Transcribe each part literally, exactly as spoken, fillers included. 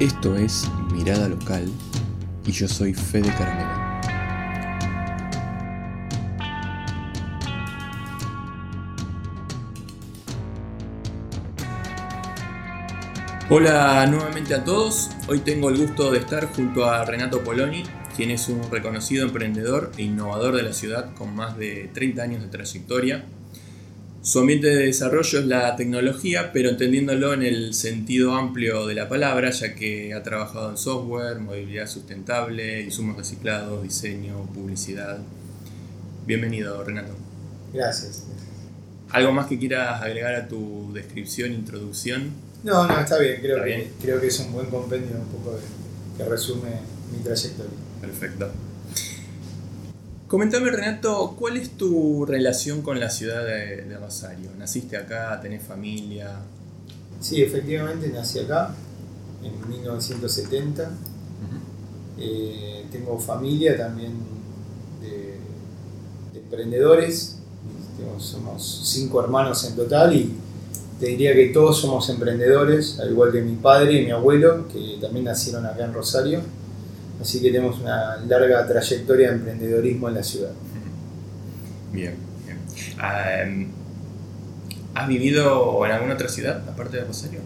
Esto es Mirada Local y yo soy Fede Carmela. Hola nuevamente a todos, hoy tengo el gusto de estar junto a Renato Poloni, quien es un reconocido emprendedor e innovador de la ciudad con más de treinta años de trayectoria. Su ambiente de desarrollo es la tecnología, pero entendiéndolo en el sentido amplio de la palabra, ya que ha trabajado en software, movilidad sustentable, insumos reciclados, diseño, publicidad. Bienvenido, Renato. Gracias. ¿Algo más que quieras agregar a tu descripción, introducción? No, no, está bien, creo, ¿Está que, bien? creo que es un buen compendio un poco de, que resume mi trayectoria. Perfecto. Comentame, Renato, ¿cuál es tu relación con la ciudad de, de Rosario? ¿Naciste acá? ¿Tenés familia? Sí, efectivamente nací acá en mil novecientos setenta. Uh-huh. eh, tengo familia también de, de emprendedores. Tengo, somos cinco hermanos en total y te diría que todos somos emprendedores, al igual que mi padre y mi abuelo, que también nacieron acá en Rosario. Así que tenemos una larga trayectoria de emprendedorismo en la ciudad. Bien, bien. Um, ¿Has vivido en alguna otra ciudad, aparte de Rosario?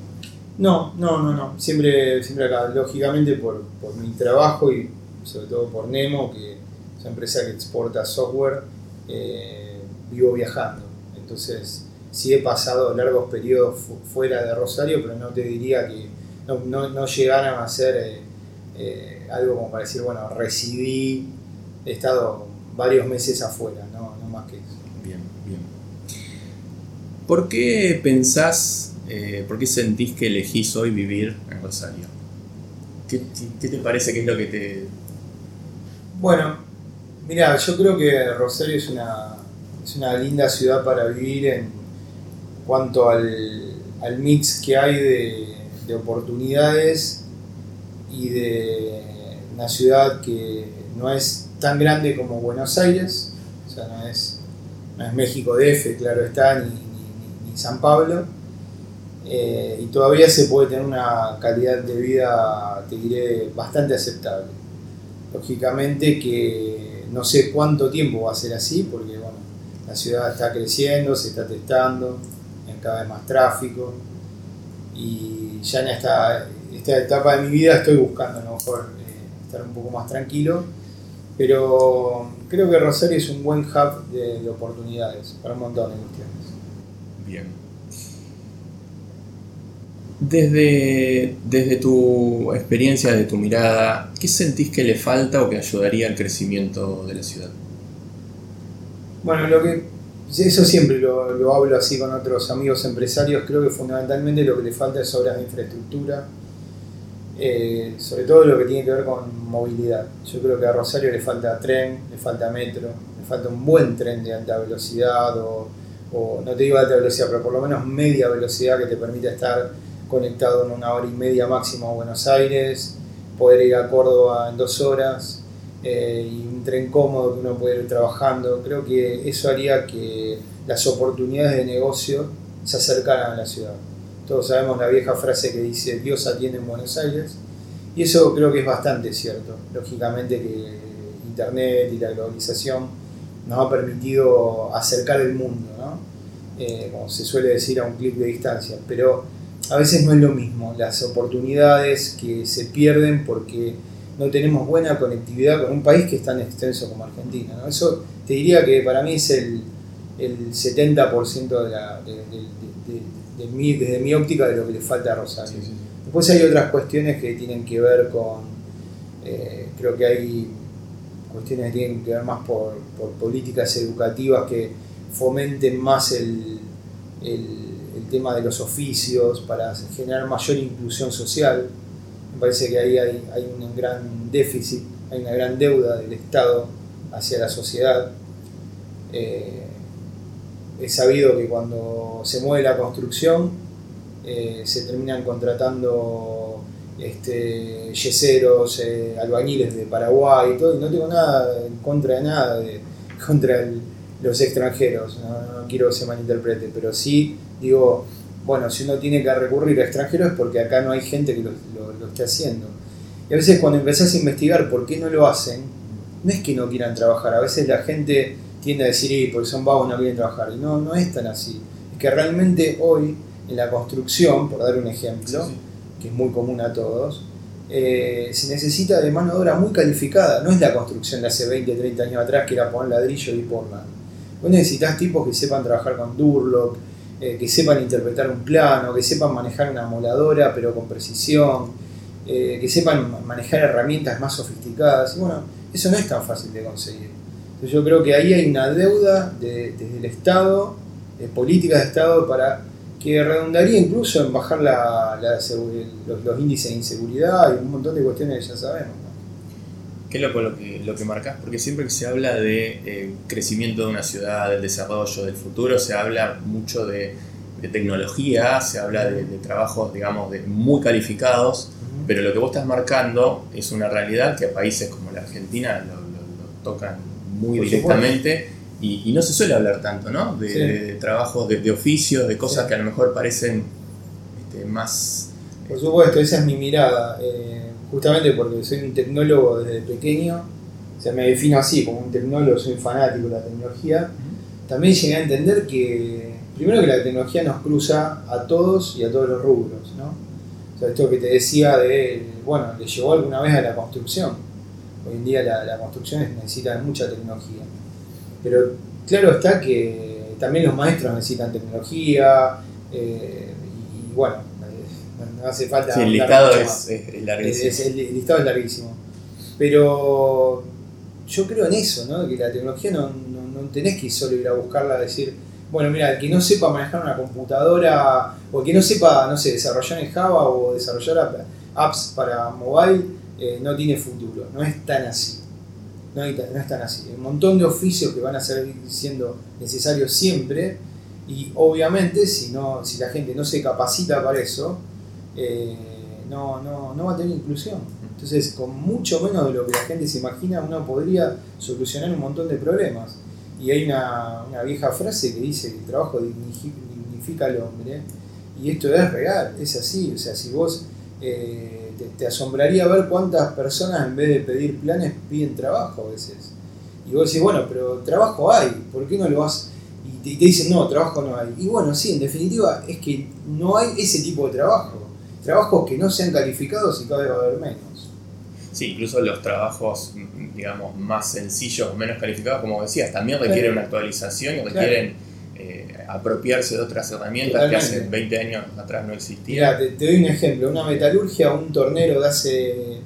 No, no, no, no. Siempre, siempre acá. Lógicamente por, por mi trabajo y sobre todo por Nemo, que es una empresa que exporta software, eh, vivo viajando. Entonces... sí he pasado largos periodos fuera de Rosario, pero no te diría que no, no, no llegaran a ser eh, eh, algo como para decir, bueno, residí, he estado varios meses afuera, no, no más que eso. Bien, bien. ¿Por qué pensás, eh, por qué sentís que elegís hoy vivir en Rosario? ¿Qué, qué te parece que es lo que te...? Bueno, mirá, yo creo que Rosario es una, es una linda ciudad para vivir en cuanto al, al mix que hay de, de oportunidades y de una ciudad que no es tan grande como Buenos Aires, o sea, no es, no es México D F, claro está, ni, ni, ni San Pablo, eh, y todavía se puede tener una calidad de vida, te diré, bastante aceptable. Lógicamente que no sé cuánto tiempo va a ser así, porque bueno, la ciudad está creciendo, se está testando, cada vez más tráfico, y ya en esta, esta etapa de mi vida estoy buscando a lo mejor eh, estar un poco más tranquilo, pero creo que Rosario es un buen hub de, de oportunidades para un montón de cuestiones. Bien. Desde, desde tu experiencia, de tu mirada, ¿qué sentís que le falta o que ayudaría al crecimiento de la ciudad? Bueno, lo que Eso siempre lo, lo hablo así con otros amigos empresarios. Creo que fundamentalmente lo que le falta es obras de infraestructura, eh, sobre todo lo que tiene que ver con movilidad. Yo creo que a Rosario le falta tren, le falta metro, le falta un buen tren de alta velocidad o, o no te digo alta velocidad, pero por lo menos media velocidad que te permita estar conectado en una hora y media máximo a Buenos Aires, poder ir a Córdoba en dos horas. Eh, y un tren cómodo que uno puede ir trabajando. Creo que eso haría que las oportunidades de negocio se acercaran a la ciudad. Todos sabemos la vieja frase que dice Dios atiende en Buenos Aires, y eso creo que es bastante cierto. Lógicamente que internet y la globalización nos ha permitido acercar el mundo, ¿no? eh, como se suele decir, a un clic de distancia, pero a veces no es lo mismo las oportunidades que se pierden porque no tenemos buena conectividad con un país que es tan extenso como Argentina, ¿no? Eso te diría que para mí es el, el setenta por ciento de la, de, de, de, de, de mi, desde mi óptica de lo que le falta a Rosario. Sí, sí, sí. Después hay otras cuestiones que tienen que ver con... Eh, creo que hay cuestiones que tienen que ver más por, por políticas educativas que fomenten más el, el, el tema de los oficios para generar mayor inclusión social. Me parece que ahí hay, hay un gran déficit, hay una gran deuda del Estado hacia la sociedad. Eh, es sabido que cuando se mueve la construcción eh, se terminan contratando este, yeseros, eh, albañiles de Paraguay y todo, y no tengo nada en contra de nada, de, contra el, los extranjeros, no, no quiero que se malinterprete, pero sí digo, bueno, si uno tiene que recurrir a extranjeros es porque acá no hay gente que lo, lo, lo esté haciendo. Y a veces cuando empezás a investigar por qué no lo hacen, no es que no quieran trabajar, a veces la gente tiende a decir, porque son vagos, no quieren trabajar, y no, no es tan así. Es que realmente hoy, en la construcción, por dar un ejemplo, sí, sí, que es muy común a todos, eh, se necesita de mano de obra muy calificada. No es la construcción de hace veinte, treinta años atrás, que era poner ladrillo y porla. Vos necesitás tipos que sepan trabajar con Durlock, eh, que sepan interpretar un plano, que sepan manejar una moladora pero con precisión, eh, que sepan manejar herramientas más sofisticadas. Y bueno, eso no es tan fácil de conseguir. Entonces yo creo que ahí hay una deuda de, desde el Estado, de políticas de Estado, para que redundaría incluso en bajar la, la, los, los índices de inseguridad y un montón de cuestiones que ya sabemos, ¿no? Qué loco lo que, lo que marcás, porque siempre que se habla de eh, crecimiento de una ciudad, del desarrollo, del futuro, se habla mucho de, de tecnología, se habla de, de trabajos, digamos, de muy calificados, uh-huh, pero lo que vos estás marcando es una realidad que a países como la Argentina lo, lo, lo tocan muy Por directamente. Supuesto. Y, y no se suele hablar tanto, ¿no? De, sí, de, de trabajos, de, de oficios, de cosas, sí, que a lo mejor parecen este, más... Por supuesto, esa es mi mirada, eh, justamente porque soy un tecnólogo desde pequeño, o sea, me defino así, como un tecnólogo, soy fanático de la tecnología. Uh-huh. También llegué a entender que, primero que la tecnología nos cruza a todos y a todos los rubros, ¿no? O sea, esto que te decía de, bueno, le llevó alguna vez a la construcción. Hoy en día la, la construcción necesita mucha tecnología. Pero claro está que también los maestros necesitan tecnología, eh, y bueno, no hace falta... Sí, el listado es, es larguísimo. Es, es, el listado es larguísimo. Pero yo creo en eso, ¿no? Que la tecnología no, no, no tenés que solo ir a buscarla, a decir, bueno, mira, el que no sepa manejar una computadora, o el que no sepa, no sé, desarrollar en Java o desarrollar apps para mobile, eh, no tiene futuro. No es tan así. No, no es tan así. Hay un montón de oficios que van a seguir siendo necesarios siempre, y obviamente si no, si la gente no se capacita para eso, eh, no, no, no va a tener inclusión. Entonces, con mucho menos de lo que la gente se imagina, uno podría solucionar un montón de problemas. Y hay una, una vieja frase que dice que el trabajo dignifica al hombre, y esto es real, es así. O sea, si vos... Eh, Te, te asombraría ver cuántas personas en vez de pedir planes piden trabajo a veces. Y vos decís, bueno, pero trabajo hay, ¿por qué no lo haces? Y te, y te dicen, no, trabajo no hay. Y bueno, sí, en definitiva es que no hay ese tipo de trabajo. Trabajos que no sean calificados y cada vez va a haber menos. Sí, incluso los trabajos, digamos, más sencillos o menos calificados, como decías, también requieren, claro, una actualización y requieren... Claro. Eh, apropiarse de otras herramientas. Totalmente. Que hace veinte años atrás no existían. Mirá, te, te doy un ejemplo, una metalurgia, un tornero de hace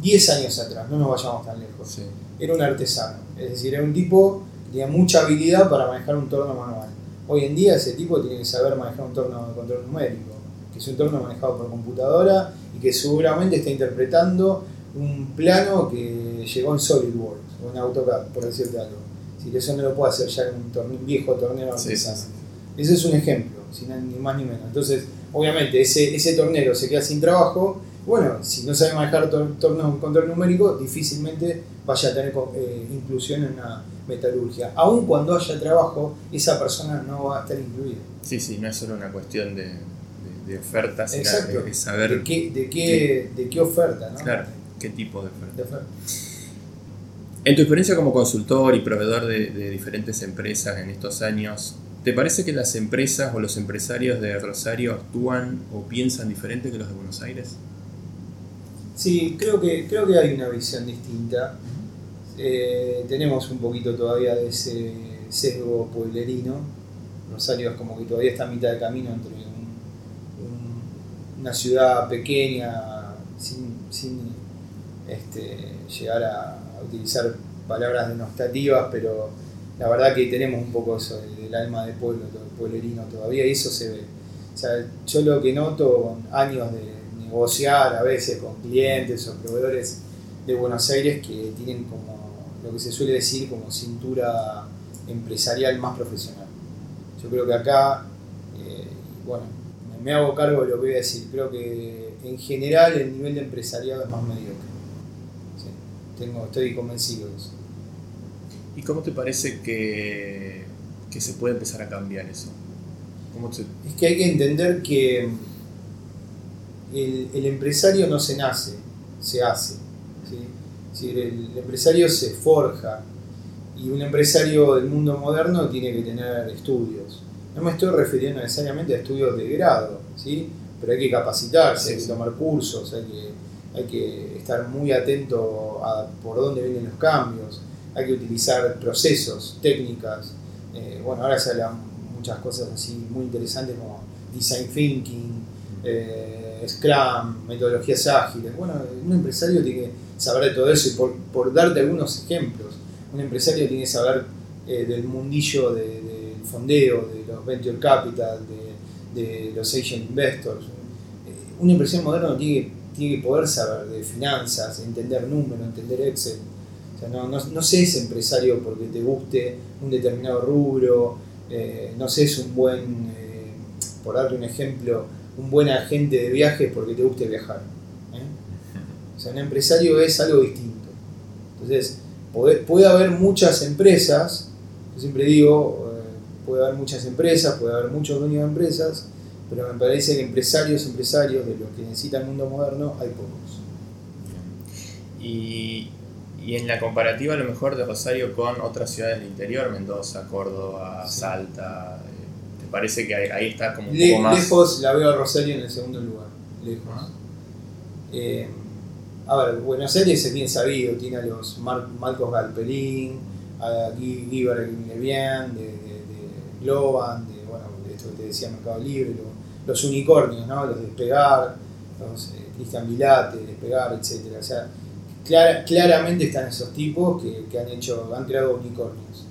diez años atrás, no nos vayamos tan lejos, sí, era un artesano, es decir, era un tipo que tenía mucha habilidad para manejar un torno manual. Hoy en día ese tipo tiene que saber manejar un torno de control numérico, que es un torno manejado por computadora y que seguramente está interpretando un plano que llegó en SolidWorks o en AutoCAD, por decirte algo. Si eso no lo puede hacer ya en un, torne, un viejo tornero, sí, sí, sí. Ese es un ejemplo, ni más ni menos. Entonces, obviamente, ese, ese tornero se queda sin trabajo. Bueno, si no sabe manejar tor- tornos control numérico, difícilmente vaya a tener eh, inclusión en una metalurgia. Aun cuando haya trabajo, esa persona no va a estar incluida. Sí, sí, no es solo una cuestión de, de, de oferta, sino de, de saber... De qué, de, qué, qué, de qué oferta, ¿no? Claro, qué tipo de oferta. De oferta. En tu experiencia como consultor y proveedor de, de diferentes empresas en estos años, ¿te parece que las empresas o los empresarios de Rosario actúan o piensan diferente que los de Buenos Aires? Sí, creo que, creo que hay una visión distinta. Eh, tenemos un poquito todavía de ese sesgo pueblerino. Rosario es como que todavía está a mitad de camino entre un, un, una ciudad pequeña, sin, sin este, llegar a utilizar palabras denostativas, pero la verdad que tenemos un poco eso del alma de pueblo, pueblerino todavía, y eso se ve. O sea, yo lo que noto con años de negociar a veces con clientes o proveedores de Buenos Aires, que tienen como lo que se suele decir como cintura empresarial más profesional. Yo creo que acá, eh, bueno, me hago cargo de lo que voy a decir, creo que en general el nivel de empresariado es más mediocre. Tengo, estoy convencido de eso. ¿Y cómo te parece que, que se puede empezar a cambiar eso? Es que hay que entender que el, el empresario no se nace, se hace, ¿sí? Es decir, el, el empresario se forja, y un empresario del mundo moderno tiene que tener estudios. No me estoy refiriendo necesariamente a estudios de grado, ¿sí? Pero hay que capacitarse, sí, hay que tomar cursos, hay que, hay que estar muy atento a por dónde vienen los cambios, hay que utilizar procesos, técnicas. Eh, bueno, ahora se hablan muchas cosas así muy interesantes como design thinking, eh, Scrum, metodologías ágiles. Bueno, un empresario tiene que saber de todo eso, y por, por darte algunos ejemplos, un empresario tiene que saber eh, del mundillo de, del fondeo, de los venture capital, de, de los Asian investors. Eh, un empresario moderno tiene, tiene que poder saber de finanzas, entender números, entender Excel. O sea, no, no, no seas empresario porque te guste un determinado rubro, eh, no seas un buen, eh, por darte un ejemplo, un buen agente de viajes porque te guste viajar, ¿eh? O sea, un empresario es algo distinto. Entonces, Poder, puede haber muchas empresas, yo siempre digo, eh, puede haber muchas empresas, puede haber muchos dueños de empresas, pero me parece que empresarios, empresarios de los que necesita el mundo moderno, hay pocos. Y, y en la comparativa a lo mejor de Rosario con otras ciudades del interior, Mendoza, Córdoba, sí, Salta, ¿te parece que ahí está como un Le, poco más? Lejos la veo a Rosario en el segundo lugar, lejos. Uh-huh. eh, A ver, Buenos Aires es bien sabido, tiene a los Mar- Marcos Galperín, a Guy Bauer de, de, de Globant, de, bueno, de esto que te decía Mercado Libre, lo, los unicornios, ¿no? Los Despegar, los eh, Cristian Vilate, Despegar, etcétera. O sea, clar, claramente están esos tipos que, que han hecho, han creado unicornios.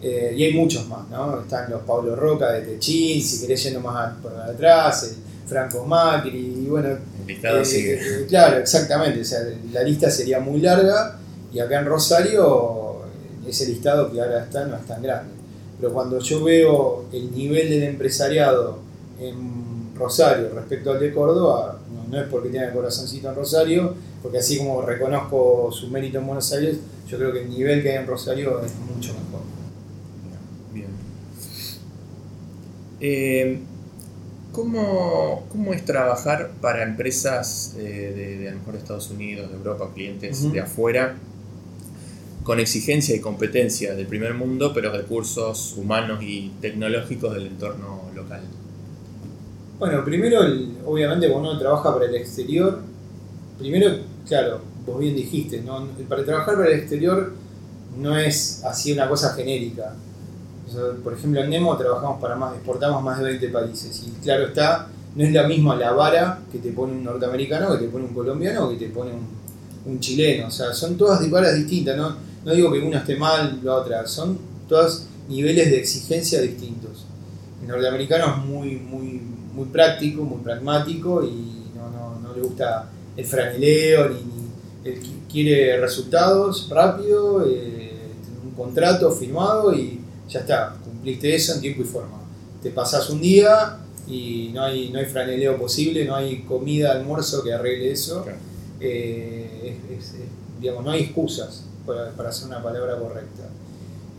Eh, y hay muchos más, ¿no? Están los Pablo Roca de Techin, si querés yendo más por atrás, el Franco Macri, y bueno, el listado eh, sigue. Eh, claro, exactamente, o sea, la lista sería muy larga, y acá en Rosario ese listado que ahora está no es tan grande, pero cuando yo veo el nivel del empresariado en Rosario respecto al de Córdoba, no, no es porque tenga el corazoncito en Rosario, porque así como reconozco su mérito en Buenos Aires, yo creo que el nivel que hay en Rosario es mucho mejor. Bien. Eh... ¿Cómo, ¿Cómo es trabajar para empresas eh, de, de a lo mejor Estados Unidos, de Europa, clientes uh-huh. de afuera, con exigencias y competencias del primer mundo, pero recursos humanos y tecnológicos del entorno local? Bueno, primero, el, obviamente, cuando uno trabaja para el exterior, primero, claro, vos bien dijiste, ¿no? Para trabajar para el exterior no es así una cosa genérica. Por ejemplo, en Nemo trabajamos para más, exportamos más de veinte países, y claro está, no es la misma la vara que te pone un norteamericano, que te pone un colombiano, que te pone un, un chileno. O sea, son todas varas distintas, ¿no? No digo que una esté mal, la otra, son todas niveles de exigencia distintos. El norteamericano es muy, muy, muy práctico, muy pragmático, y no, no, no le gusta el franeleo, ni, ni él quiere resultados rápido, eh, un contrato firmado y ya está, cumpliste eso en tiempo y forma. Te pasás un día y no hay, no hay franeleo posible, no hay comida, almuerzo que arregle eso. Claro. Eh, es, es, digamos, no hay excusas, para, para hacer una palabra correcta.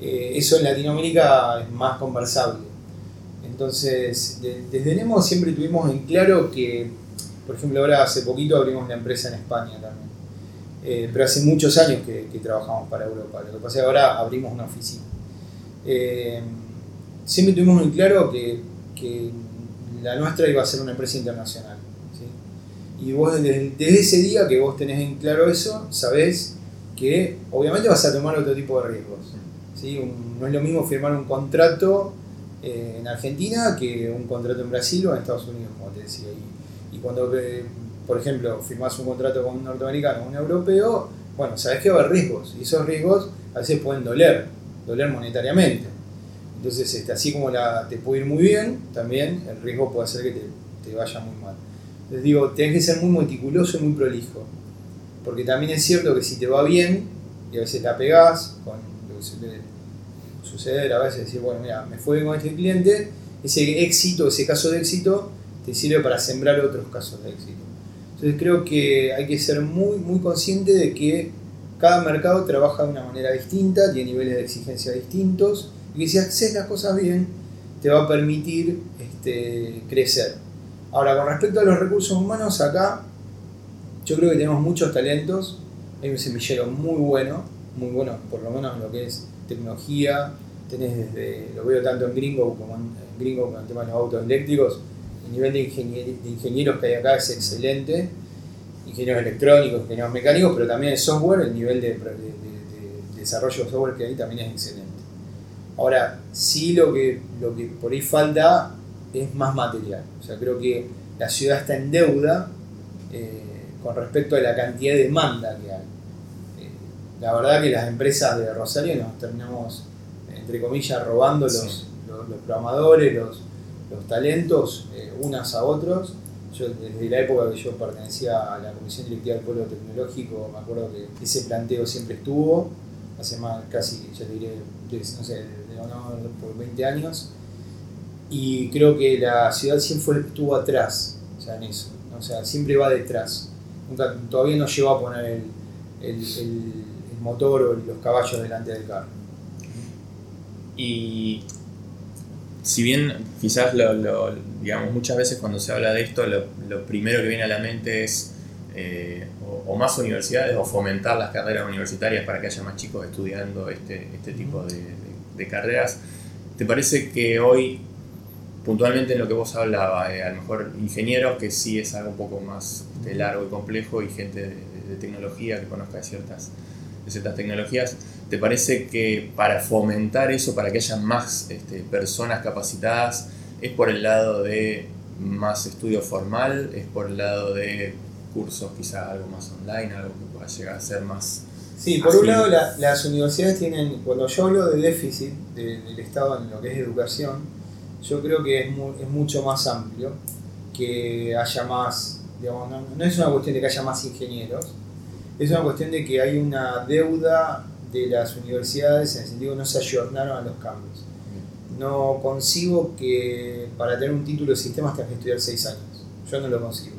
Eh, eso en Latinoamérica es más conversable. Entonces, de, desde Nemo siempre tuvimos en claro que, por ejemplo, ahora hace poquito abrimos una empresa en España también. Eh, pero hace muchos años que, que trabajamos para Europa. Lo que pasa es que ahora abrimos una oficina. Eh, siempre tuvimos muy claro que, que la nuestra iba a ser una empresa internacional, ¿sí? Y vos desde, desde ese día que vos tenés en claro eso, sabés que obviamente vas a tomar otro tipo de riesgos, ¿sí? Un, no es lo mismo firmar un contrato eh, en Argentina que un contrato en Brasil o en Estados Unidos, como te decía. Y, y cuando, eh, por ejemplo, firmás un contrato con un norteamericano o un europeo, bueno, sabés que va a haber riesgos, y esos riesgos a veces pueden doler doler monetariamente. Entonces, este, así como la, te puede ir muy bien, también el riesgo puede hacer que te, te vaya muy mal. Entonces digo, tenés que ser muy meticuloso y muy prolijo, porque también es cierto que si te va bien, y a veces la pegás, con lo que suele suceder, a veces decir, bueno, mira, me fue bien con este cliente, ese éxito, ese caso de éxito, te sirve para sembrar otros casos de éxito. Entonces creo que hay que ser muy, muy consciente de que cada mercado trabaja de una manera distinta, tiene niveles de exigencia distintos, y que si haces las cosas bien, te va a permitir este, crecer. Ahora, con respecto a los recursos humanos, acá yo creo que tenemos muchos talentos. Hay un semillero muy bueno, muy bueno por lo menos en lo que es tecnología. Tenés desde, lo veo tanto en GreenGo como en, en GreenGo con el tema de los autos eléctricos. El nivel de, ingenier de ingenieros que hay acá es excelente. Ingenieros electrónicos, ingenieros mecánicos, pero también el software, el nivel de, de, de, de desarrollo de software que hay también es excelente. Ahora, sí lo que, lo que por ahí falta es más material. O sea, creo que la ciudad está en deuda eh, con respecto a la cantidad de demanda que hay. Eh, la verdad que las empresas de Rosario nos terminamos, entre comillas, robando los, sí. los, los programadores, los, los talentos, eh, unas a otros. Yo, desde la época que yo pertenecía a la Comisión Directiva del Pueblo Tecnológico, me acuerdo que ese planteo siempre estuvo, hace más casi, ya te diré, no sé, de honor por veinte años, y creo que la ciudad siempre estuvo atrás, o sea, en eso, o sea, siempre va detrás, nunca, todavía no llegó a poner el, el, el, el motor o los caballos delante del carro. Y si bien quizás lo, lo digamos muchas veces cuando se habla de esto lo, lo primero que viene a la mente es eh, o, o más universidades o fomentar las carreras universitarias para que haya más chicos estudiando este, este tipo de, de, de carreras, ¿te parece que hoy puntualmente en lo que vos hablabas, eh, a lo mejor ingenieros que sí es algo un poco más este, largo y complejo y gente de, de tecnología que conozca de ciertas, de ciertas tecnologías, ¿te parece que para fomentar eso, para que haya más este, personas capacitadas, es por el lado de más estudio formal, es por el lado de cursos quizás algo más online, algo que pueda llegar a ser más... Sí, por ágil? Un lado la, las universidades tienen, cuando yo hablo de déficit de, del Estado en lo que es educación, yo creo que es, mu, es mucho más amplio, que haya más, digamos, no, no es una cuestión de que haya más ingenieros, es una cuestión de que hay una deuda de las universidades en el sentido que no se ayornaron a los cambios. No concibo que para tener un título de sistemas tengas que estudiar seis años. Yo no lo concibo.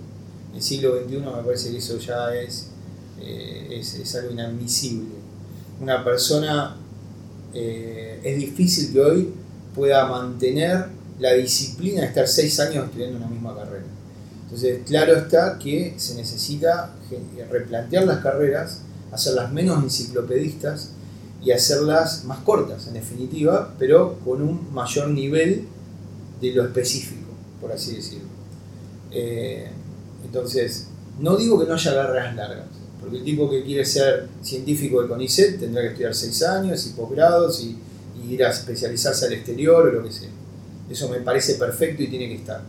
En el siglo veintiuno me parece que eso ya es, eh, es, es algo inadmisible. Una persona, eh, es difícil que hoy pueda mantener la disciplina de estar seis años estudiando una misma carrera. Entonces, claro está que se necesita replantear las carreras, hacerlas menos enciclopedistas y hacerlas más cortas, en definitiva, pero con un mayor nivel de lo específico, por así decirlo. Eh, entonces, no digo que no haya carreras largas, porque el tipo que quiere ser científico del CONICET tendrá que estudiar seis años y posgrados y, y ir a especializarse al exterior o lo que sea. Eso me parece perfecto y tiene que estar.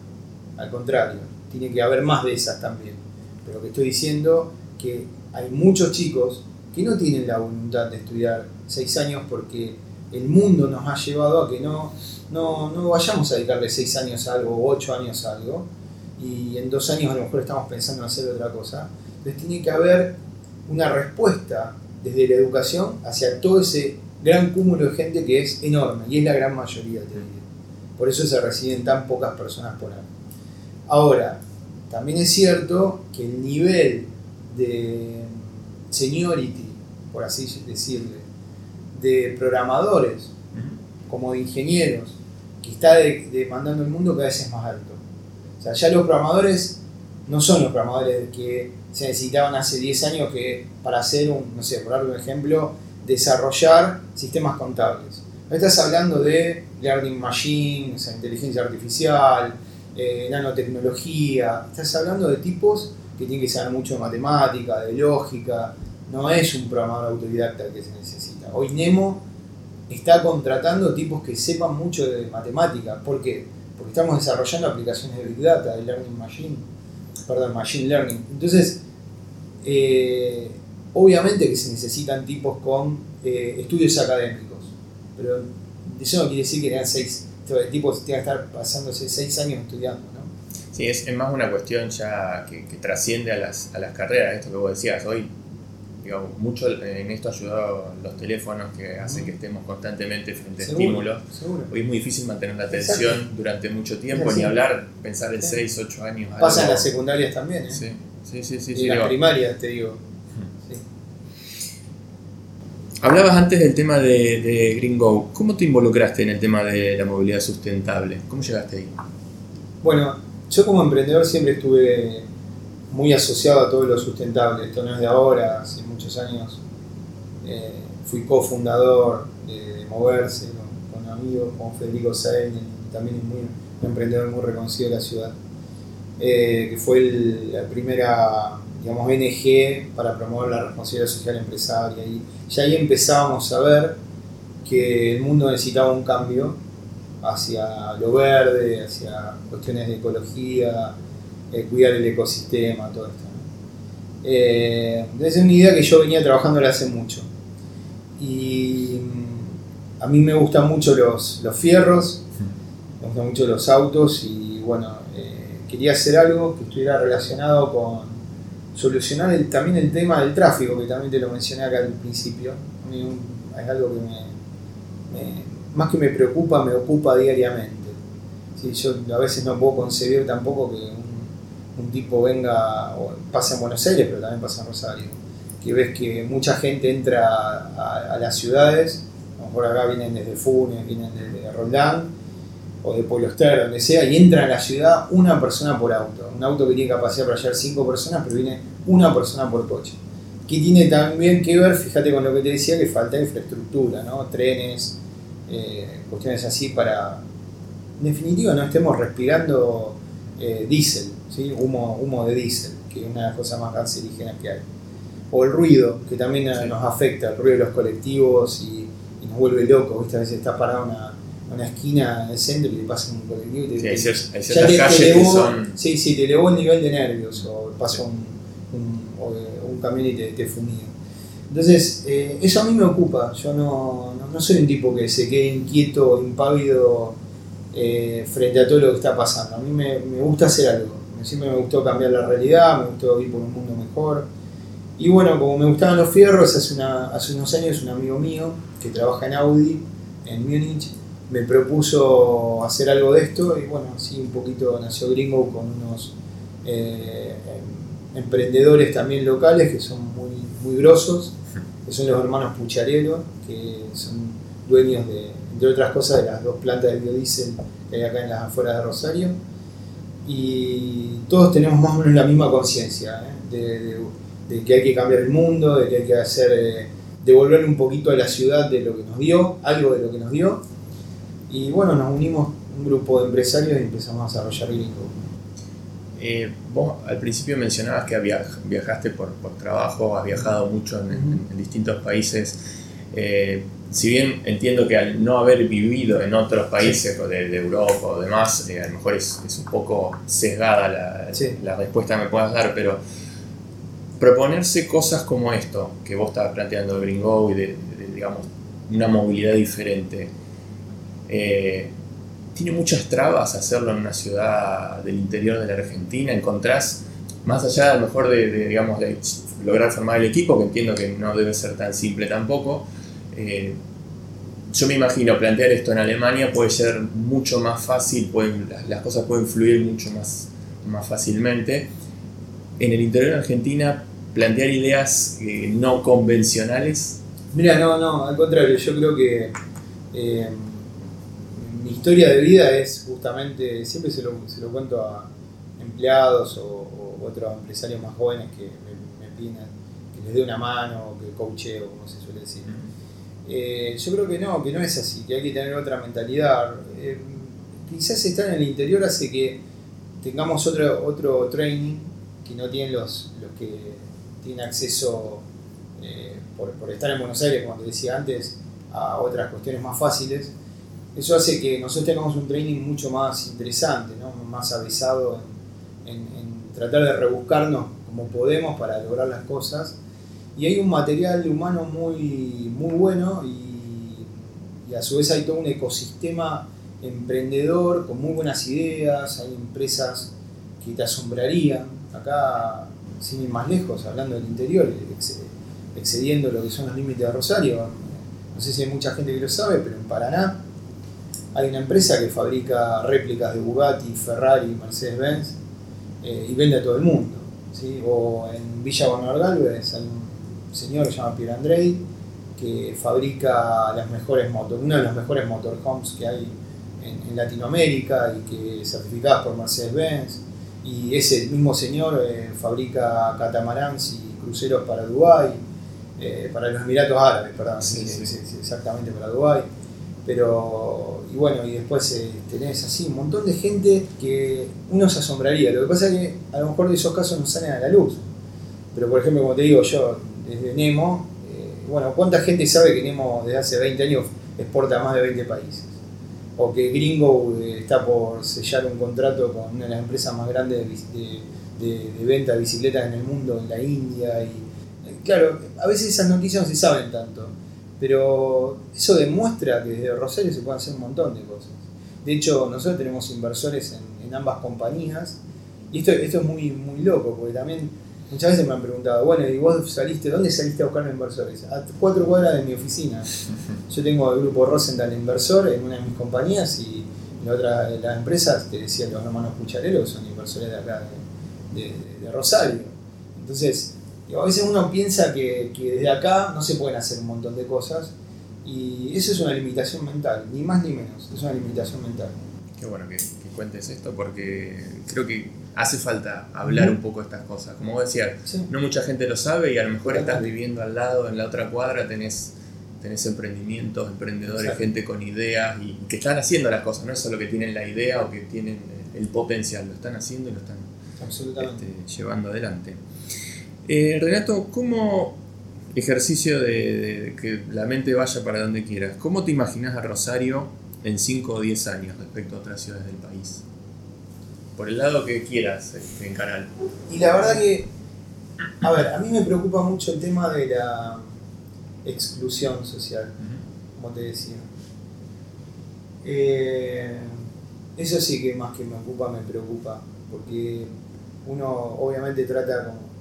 Al contrario, tiene que haber más de esas también. Pero lo que estoy diciendo que hay muchos chicos que no tienen la voluntad de estudiar seis años porque el mundo nos ha llevado a que no, no, no vayamos a dedicarle seis años a algo o ocho años a algo y en dos años a lo mejor estamos pensando en hacer otra cosa. Entonces tiene que haber una respuesta desde la educación hacia todo ese gran cúmulo de gente que es enorme y es la gran mayoría, te diría. Por eso se reciben tan pocas personas por año. Ahora, también es cierto que el nivel de seniority, por así decirle, de programadores como de ingenieros que está demandando el mundo cada vez es más alto. O sea, ya los programadores no son los programadores que se necesitaban hace diez años que para hacer un, no sé, por darle un ejemplo, desarrollar sistemas contables. Ahora estás hablando de learning machine, o sea, inteligencia artificial, eh, nanotecnología, estás hablando de tipos que tiene que saber mucho de matemática, de lógica, no es un programador autodidacta el que se necesita. Hoy Nemo está contratando tipos que sepan mucho de matemática. ¿Por qué? Porque estamos desarrollando aplicaciones de Big Data, de Learning Machine, perdón, Machine Learning. Entonces, eh, obviamente que se necesitan tipos con eh, estudios académicos, pero eso no quiere decir que tengan seis, tipos tengan que estar pasándose seis años estudiando, ¿no? Sí, es, es más una cuestión ya que, que trasciende a las, a las carreras, esto que vos decías hoy, digamos, mucho en esto ha ayudado los teléfonos que hacen que estemos constantemente frente a seguro, estímulos, seguro. Hoy es muy difícil mantener la atención Exacto. durante mucho tiempo, ni hablar, pensar en seis, ocho años. Pasa en las secundarias también, ¿eh? Sí, sí, sí. sí, sí y sí, las digo. primarias, te digo. Hmm. Sí. hablabas antes del tema de, de GreenGo. ¿Cómo te involucraste en el tema de la movilidad sustentable? ¿Cómo llegaste ahí? Bueno, yo como emprendedor siempre estuve muy asociado a todo lo sustentable. Esto no es de ahora, hace muchos años. Eh, fui cofundador de, de Moverse con, con amigos como Federico Saén, también es muy, un emprendedor muy reconocido de la ciudad, eh, que fue el, la primera, digamos, O N G para promover la responsabilidad social empresaria. Y ya ahí empezábamos a ver que el mundo necesitaba un cambio hacia lo verde, hacia cuestiones de ecología, eh, cuidar el ecosistema, todo esto, ¿no? Eh, es una idea que yo venía trabajándola hace mucho. Y a mí me gustan mucho los, los fierros, me gustan mucho los autos y bueno, eh, quería hacer algo que estuviera relacionado con solucionar el, también el tema del tráfico, que también te lo mencioné acá al principio. A mí es algo que me, me, más que me preocupa, me ocupa diariamente. Sí, yo a veces no puedo concebir tampoco que un, un tipo venga, o pasa en Buenos Aires, pero también pasa en Rosario, que ves que mucha gente entra a, a las ciudades, a lo mejor acá vienen desde Funes, vienen desde Roldán, o de Pueblo Tecnológico, donde sea, y entra en la ciudad una persona por auto. Un auto que tiene capacidad para llevar cinco personas, pero viene una persona por coche. Que tiene también que ver, fíjate con lo que te decía, que falta infraestructura, ¿no? Trenes, eh, cuestiones así para... En definitiva, no estemos respirando eh, diésel, ¿sí? humo, humo de diésel, que es una de las cosas más cancerígenas que hay. O el ruido, que también sí. nos afecta, el ruido de los colectivos y, y nos vuelve locos, ¿viste? A veces estás parado una... una esquina del centro y te pasa un colectivo y te, sí, hay ciertas te, calles te elevó, que son... Sí, sí, te elevó el nivel de nervios o pasa un, un, un camión y te, te fumía. Entonces, eh, eso a mí me ocupa. Yo no, no, no soy un tipo que se quede inquieto, impávido eh, frente a todo lo que está pasando. A mí me, me gusta hacer algo. Siempre me gustó cambiar la realidad, me gustó ir por un mundo mejor. Y bueno, como me gustaban los fierros, hace, una, hace unos años un amigo mío que trabaja en Audi, en Múnich, me propuso hacer algo de esto y bueno, así un poquito nació GreenGo con unos eh, emprendedores también locales que son muy, muy grosos, que son los hermanos Pucharello, que son dueños de, entre otras cosas, de las dos plantas de biodiesel que hay acá en las afueras de Rosario. Y todos tenemos más o menos la misma conciencia, ¿eh? de, de, de que hay que cambiar el mundo, de que hay que hacer, eh, devolverle un poquito a la ciudad de lo que nos dio, algo de lo que nos dio. Y bueno, nos unimos un grupo de empresarios y empezamos a desarrollar GreenGo. Eh, vos al principio mencionabas que viaj- viajaste por, por trabajo, has viajado mucho en, uh-huh. en distintos países. Eh, si bien entiendo que al no haber vivido en otros países sí. de, de Europa o demás, eh, a lo mejor es, es un poco sesgada la, sí. la respuesta que me puedas dar, pero proponerse cosas como esto, que vos estabas planteando de GreenGo y de, de, de digamos, una movilidad diferente, Eh, tiene muchas trabas hacerlo en una ciudad del interior de la Argentina. Encontrás, más allá a lo mejor de, de, digamos, de lograr formar el equipo, que entiendo que no debe ser tan simple tampoco, eh, yo me imagino plantear esto en Alemania puede ser mucho más fácil, pueden, las, las cosas pueden fluir mucho más, más fácilmente. En el interior de Argentina, plantear ideas eh, no convencionales. Mira, no, no, al contrario, yo creo que eh, mi historia de vida es justamente, siempre se lo, se lo cuento a empleados o, o otros empresarios más jóvenes que me, me piden que les dé una mano, que coacheo, como se suele decir. Eh, yo creo que no, que no es así, que hay que tener otra mentalidad. Eh, quizás estar en el interior hace que tengamos otro, otro training que no tienen los, los que tienen acceso eh, por, por estar en Buenos Aires, como te decía antes, a otras cuestiones más fáciles. Eso hace que nosotros tengamos un training mucho más interesante, ¿no? Más avesado en, en, en tratar de rebuscarnos como podemos para lograr las cosas. Y hay un material humano muy, muy bueno y, y a su vez hay todo un ecosistema emprendedor con muy buenas ideas, hay empresas que te asombrarían. Acá, sin ir más lejos, hablando del interior, excediendo lo que son los límites de Rosario, no sé si hay mucha gente que lo sabe, pero en Paraná hay una empresa que fabrica réplicas de Bugatti, Ferrari, Mercedes-Benz eh, y vende a todo el mundo, ¿sí? O en Villa Bernal Gálvez hay un señor que se llama Pier Andrei que fabrica las mejores motor, uno de los mejores motorhomes que hay en, en Latinoamérica y que certificadas por Mercedes-Benz, y ese mismo señor eh, fabrica catamarans y cruceros para Dubái, eh, para los Emiratos Árabes, perdón, sí, sí, sí. exactamente para Dubái. Pero, y bueno, y después eh, tenés así un montón de gente que uno se asombraría. Lo que pasa es que a lo mejor de esos casos no salen a la luz. Pero, por ejemplo, como te digo yo, desde Nemo, eh, bueno, ¿cuánta gente sabe que Nemo desde hace veinte años exporta a más de veinte países? O que GreenGo eh, está por sellar un contrato con una de las empresas más grandes de, de, de, de venta de bicicletas en el mundo, en la India. Y, eh, claro, a veces esas noticias no se saben tanto. Pero eso demuestra que desde Rosario se pueden hacer un montón de cosas. De hecho, nosotros tenemos inversores en, en ambas compañías. Y esto, esto es muy, muy loco, porque también muchas veces me han preguntado, bueno, ¿y vos saliste? ¿Dónde saliste a buscar los inversores? A cuatro cuadras de mi oficina. Yo tengo el grupo Rosenthal Inversor en una de mis compañías y la otra, las empresas, te decía, los hermanos Pucharello, son inversores de acá, de, de, de Rosario. Entonces, a veces uno piensa que, que desde acá no se pueden hacer un montón de cosas y eso es una limitación mental, ni más ni menos, es una limitación mental. Qué bueno que, que cuentes esto porque creo que hace falta hablar un poco de estas cosas. Como vos decías, sí. no mucha gente lo sabe y a lo mejor Exacto. estás viviendo al lado, en la otra cuadra tenés, tenés emprendimientos, emprendedores, Exacto. gente con ideas y que están haciendo las cosas, no es solo que tienen la idea o que tienen el potencial, lo están haciendo y lo están Absolutamente. Este, llevando adelante. Eh, Renato, ¿cómo ejercicio de, de, de que la mente vaya para donde quieras? ¿Cómo te imaginas a Rosario en cinco o diez años respecto a otras ciudades del país? Por el lado que quieras, este, en canal. Y la verdad que, a ver, a mí me preocupa mucho el tema de la exclusión social, uh-huh. como te decía. Eh, eso sí que más que me ocupa, me preocupa, porque uno obviamente trata como...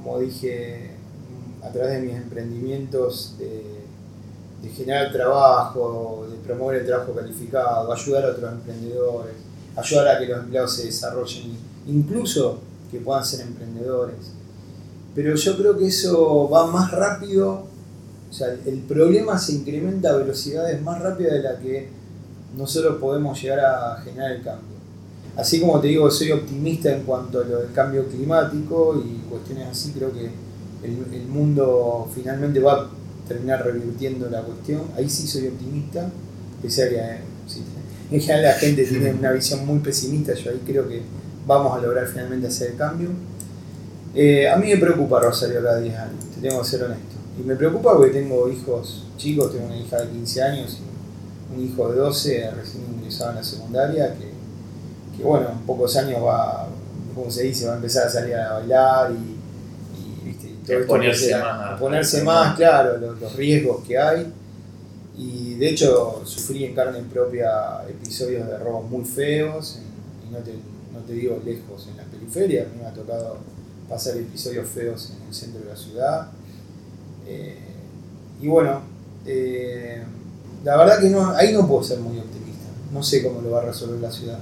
Como dije, a través de mis emprendimientos, de, de generar trabajo, de promover el trabajo calificado, ayudar a otros emprendedores, ayudar a que los empleados se desarrollen, incluso que puedan ser emprendedores. Pero yo creo que eso va más rápido, o sea, el problema se incrementa a velocidades más rápidas de las que nosotros podemos llegar a generar el cambio. Así como te digo, soy optimista en cuanto a lo del cambio climático y cuestiones así, creo que el, el mundo finalmente va a terminar revirtiendo la cuestión. Ahí sí soy optimista, pese a que eh, sí, en general la gente tiene una visión muy pesimista, yo ahí creo que vamos a lograr finalmente hacer el cambio. Eh, a mí me preocupa Rosario cada diez años, te tengo que ser honesto. Y me preocupa porque tengo hijos chicos, tengo una hija de quince años, un hijo de doce, recién ingresado en la secundaria, que que bueno, en pocos años va, como se dice, va a empezar a salir a bailar y, y, ¿viste? y todo ponerse esto más, a ponerse más, claro, los, los riesgos que hay. Y de hecho sufrí en carne propia episodios de robos muy feos, en, y no te, no te digo lejos, en las periferias, me ha tocado pasar episodios feos en el centro de la ciudad. Eh, y bueno, eh, la verdad que no, ahí no puedo ser muy optimista, no sé cómo lo va a resolver la ciudad.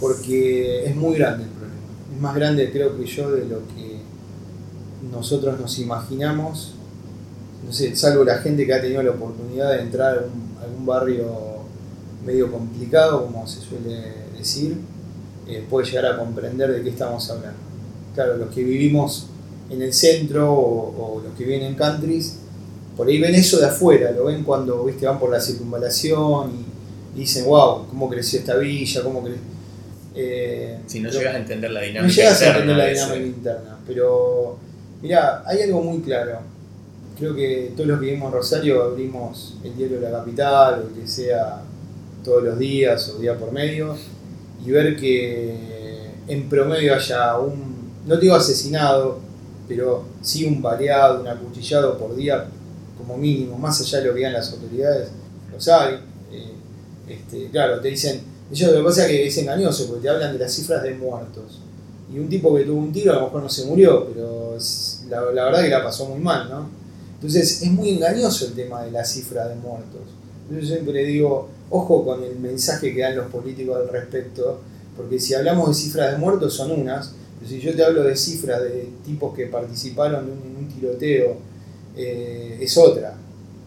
Porque es muy grande el problema, es más grande creo que yo de lo que nosotros nos imaginamos, no sé, salvo la gente que ha tenido la oportunidad de entrar a un, algún barrio medio complicado, como se suele decir, eh, puede llegar a comprender de qué estamos hablando. Claro, los que vivimos en el centro o, o los que viven en countries, por ahí ven eso de afuera, lo ven cuando viste van por la circunvalación y, y dicen, wow, cómo creció esta villa, cómo creció... Eh, si no llegas a entender la dinámica interna. No llegas a entender la dinámica interna, pero mirá, hay algo muy claro. Creo que todos los que vivimos en Rosario abrimos el diario de la capital, o que sea todos los días o día por medio, y ver que en promedio haya un, no digo asesinado, pero sí un baleado, un acuchillado por día, como mínimo, más allá de lo que digan las autoridades, lo saben. Eh, este, claro, te dicen. Ellos, lo que pasa es que es engañoso porque te hablan de las cifras de muertos. Y un tipo que tuvo un tiro a lo mejor no se murió, pero la, la verdad es que la pasó muy mal, ¿no? Entonces es muy engañoso el tema de la cifra de muertos. Yo siempre digo, ojo con el mensaje que dan los políticos al respecto, porque si hablamos de cifras de muertos son unas, pero si yo te hablo de cifras de tipos que participaron en un, en un tiroteo eh, es otra.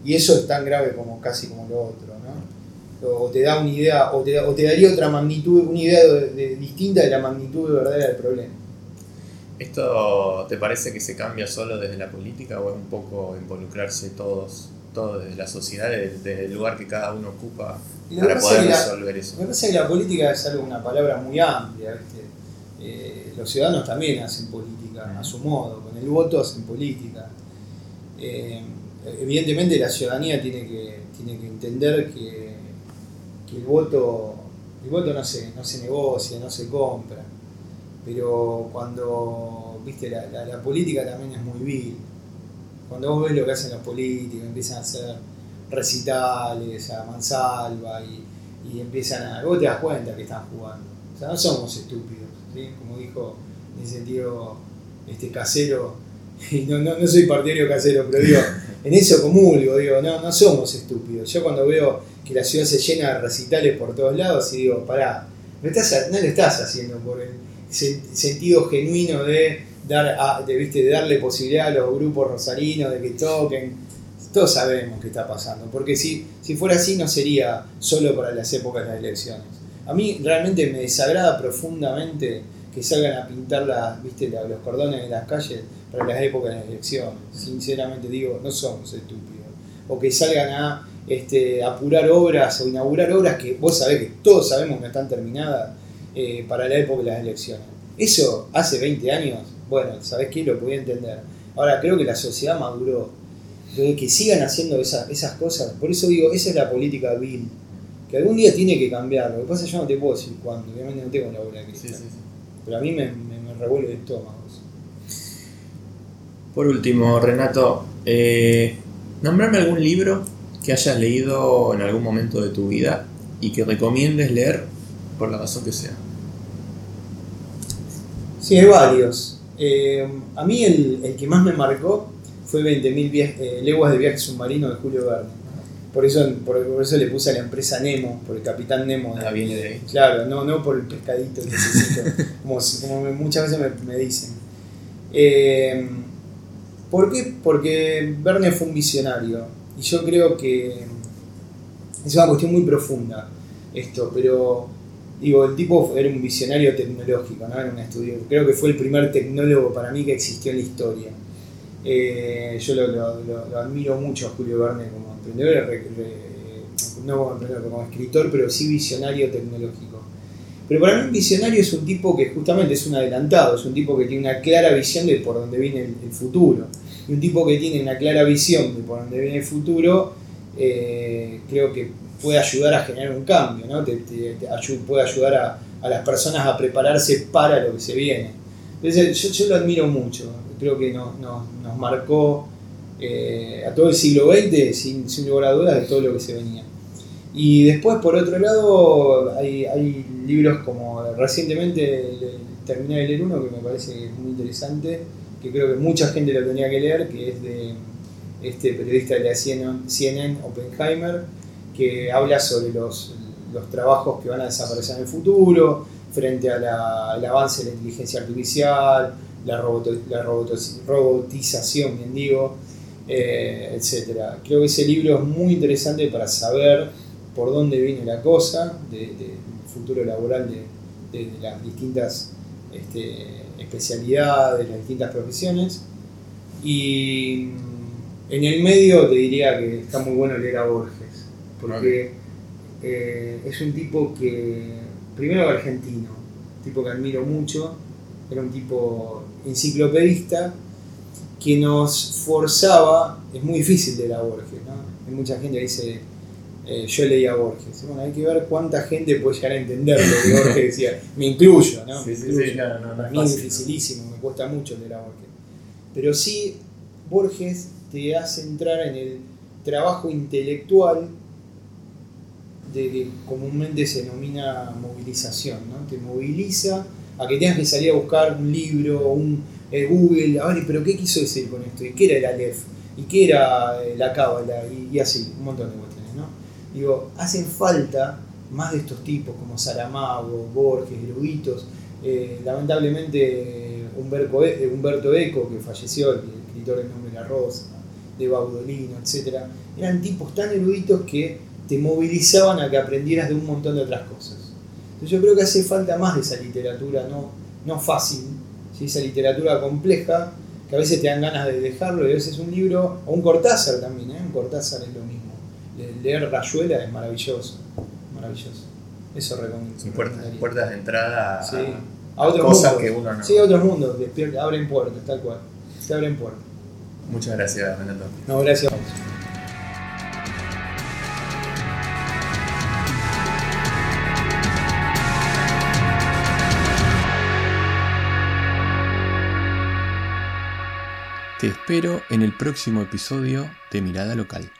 Y eso es tan grave como casi como lo otro, ¿no? O te da una idea, o te, o te daría otra magnitud, una idea de, de, distinta de la magnitud verdadera del problema. ¿Esto te parece que se cambia solo desde la política o es un poco involucrarse todos, todos desde la sociedad, desde el lugar que cada uno ocupa para poder resolver eso? Me parece que la política es algo, una palabra muy amplia, ¿viste? Eh, los ciudadanos también hacen política a su modo, con el voto hacen política. Eh, evidentemente la ciudadanía tiene que, tiene que entender que, que el voto, el voto no se, no se negocia, no se compra. Pero cuando, viste, la, la, la política también es muy vil. Cuando vos ves lo que hacen los políticos, empiezan a hacer recitales a mansalva y, y empiezan a... Vos te das cuenta que están jugando. O sea, no somos estúpidos, ¿sí? Como dijo en ese tío este, Casero, y no, no, no soy partidario Casero, pero digo, en eso comulgo, digo, no, no somos estúpidos. Yo cuando veo que la ciudad se llena de recitales por todos lados y digo, pará, no, estás, no lo estás haciendo por el sentido genuino de, dar a, de, ¿viste? De darle posibilidad a los grupos rosarinos de que toquen. Todos sabemos qué está pasando, porque si, si fuera así no sería solo para las épocas de las elecciones. A mí realmente me desagrada profundamente que salgan a pintar las, ¿viste? La, los cordones de las calles para las épocas de las elecciones. Sinceramente digo, no somos estúpidos. O que salgan a este, apurar obras o inaugurar obras que vos sabés que todos sabemos que están terminadas. Eh, para la época de las elecciones. Eso hace veinte años, bueno, ¿sabés qué? Lo podía entender. Ahora creo que la sociedad maduró. Entonces, que sigan haciendo esa, esas cosas, por eso digo, esa es la política vil, que algún día tiene que cambiar. Lo que pasa es que yo no te puedo decir cuándo, obviamente no tengo la bola de cristal. Sí, sí, sí. Pero a mí me, me, me revuelve el estómago. Por último, Renato, eh, nombrame algún libro que hayas leído en algún momento de tu vida y que recomiendes leer por la razón que sea. Sí, hay varios. Eh, a mí el, el que más me marcó fue veinte mil eh, leguas de viaje submarino de Julio Verne. Por eso, por, por eso le puse a la empresa Nemo, por el capitán Nemo. Ah, viene de ahí. Claro, no, no por el pescadito que necesito, como, como me, muchas veces me, me dicen. Eh, ¿Por qué? Porque Verne fue un visionario y yo creo que es una cuestión muy profunda esto, pero... Digo, el tipo era un visionario tecnológico, ¿no? Era un estudioso. Creo que fue el primer tecnólogo para mí que existió en la historia. Eh, yo lo, lo, lo, lo admiro mucho a Julio Verne como emprendedor, re, re, no como emprendedor, como escritor, pero sí visionario tecnológico. Pero para mí un visionario es un tipo que justamente es un adelantado, es un tipo que tiene una clara visión de por dónde viene el, el futuro. Y un tipo que tiene una clara visión de por dónde viene el futuro, eh, creo que puede ayudar a generar un cambio, ¿no? Te, te, te ayud, puede ayudar a, a las personas a prepararse para lo que se viene. Entonces, yo, yo lo admiro mucho, creo que no, no, nos marcó eh, a todo el siglo veinte, sin, sin lugar a dudas, de todo lo que se venía. Y después, por otro lado, hay, hay libros como recientemente terminé de leer uno que me parece que es muy interesante, que creo que mucha gente lo tenía que leer, que es de este periodista de la C N N, Oppenheimer, que habla sobre los, los trabajos que van a desaparecer en el futuro, frente a la, al avance de la inteligencia artificial, la, roboto, la roboto, robotización, bien digo, eh, etcétera. Creo que ese libro es muy interesante para saber por dónde viene la cosa, de, de, del futuro laboral de, de, de las distintas este, especialidades, las distintas profesiones. Y en el medio te diría que está muy bueno leer a Borges. Porque eh, es un tipo que, primero argentino, un tipo que admiro mucho, era un tipo enciclopedista que nos forzaba, es muy difícil leer a Borges, ¿no? Hay mucha gente que dice, eh, yo leía a Borges, bueno, hay que ver cuánta gente puede llegar a entender lo que Borges decía, me incluyo, ¿no? Me sí, incluyo. Sí, sí, no, no, no es fácil, dificilísimo, ¿no? Me cuesta mucho leer a Borges, pero sí, Borges te hace entrar en el trabajo intelectual de que comúnmente se denomina movilización, ¿no? Te moviliza a que tengas que salir a buscar un libro, un eh, Google, a ver, pero ¿qué quiso decir con esto? ¿Y qué era el Aleph? ¿Y qué era la Cábala? Y, y así, un montón de cuestiones, ¿no? Digo, hacen falta más de estos tipos como Saramago, Borges, eruditos, eh, lamentablemente Humberto Eco, que falleció, el escritor del nombre de la Rosa, de Baudolino, etcétera. Eran tipos tan eruditos que te movilizaban a que aprendieras de un montón de otras cosas. Entonces yo creo que hace falta más de esa literatura, no, no fácil, ¿sí? Esa literatura compleja, que a veces te dan ganas de dejarlo, y a veces un libro, o un Cortázar también, ¿eh? Un Cortázar es lo mismo. Leer Rayuela es maravilloso, maravilloso. Eso recomiendo. Son puertas, puertas de entrada a, sí, a, a otros cosas mundos, que uno no... Sí, a otros mundos, abren puertas, tal cual, te abren puertas. Muchas gracias, Renato. No, gracias a vos. Te espero en el próximo episodio de Mirada Local.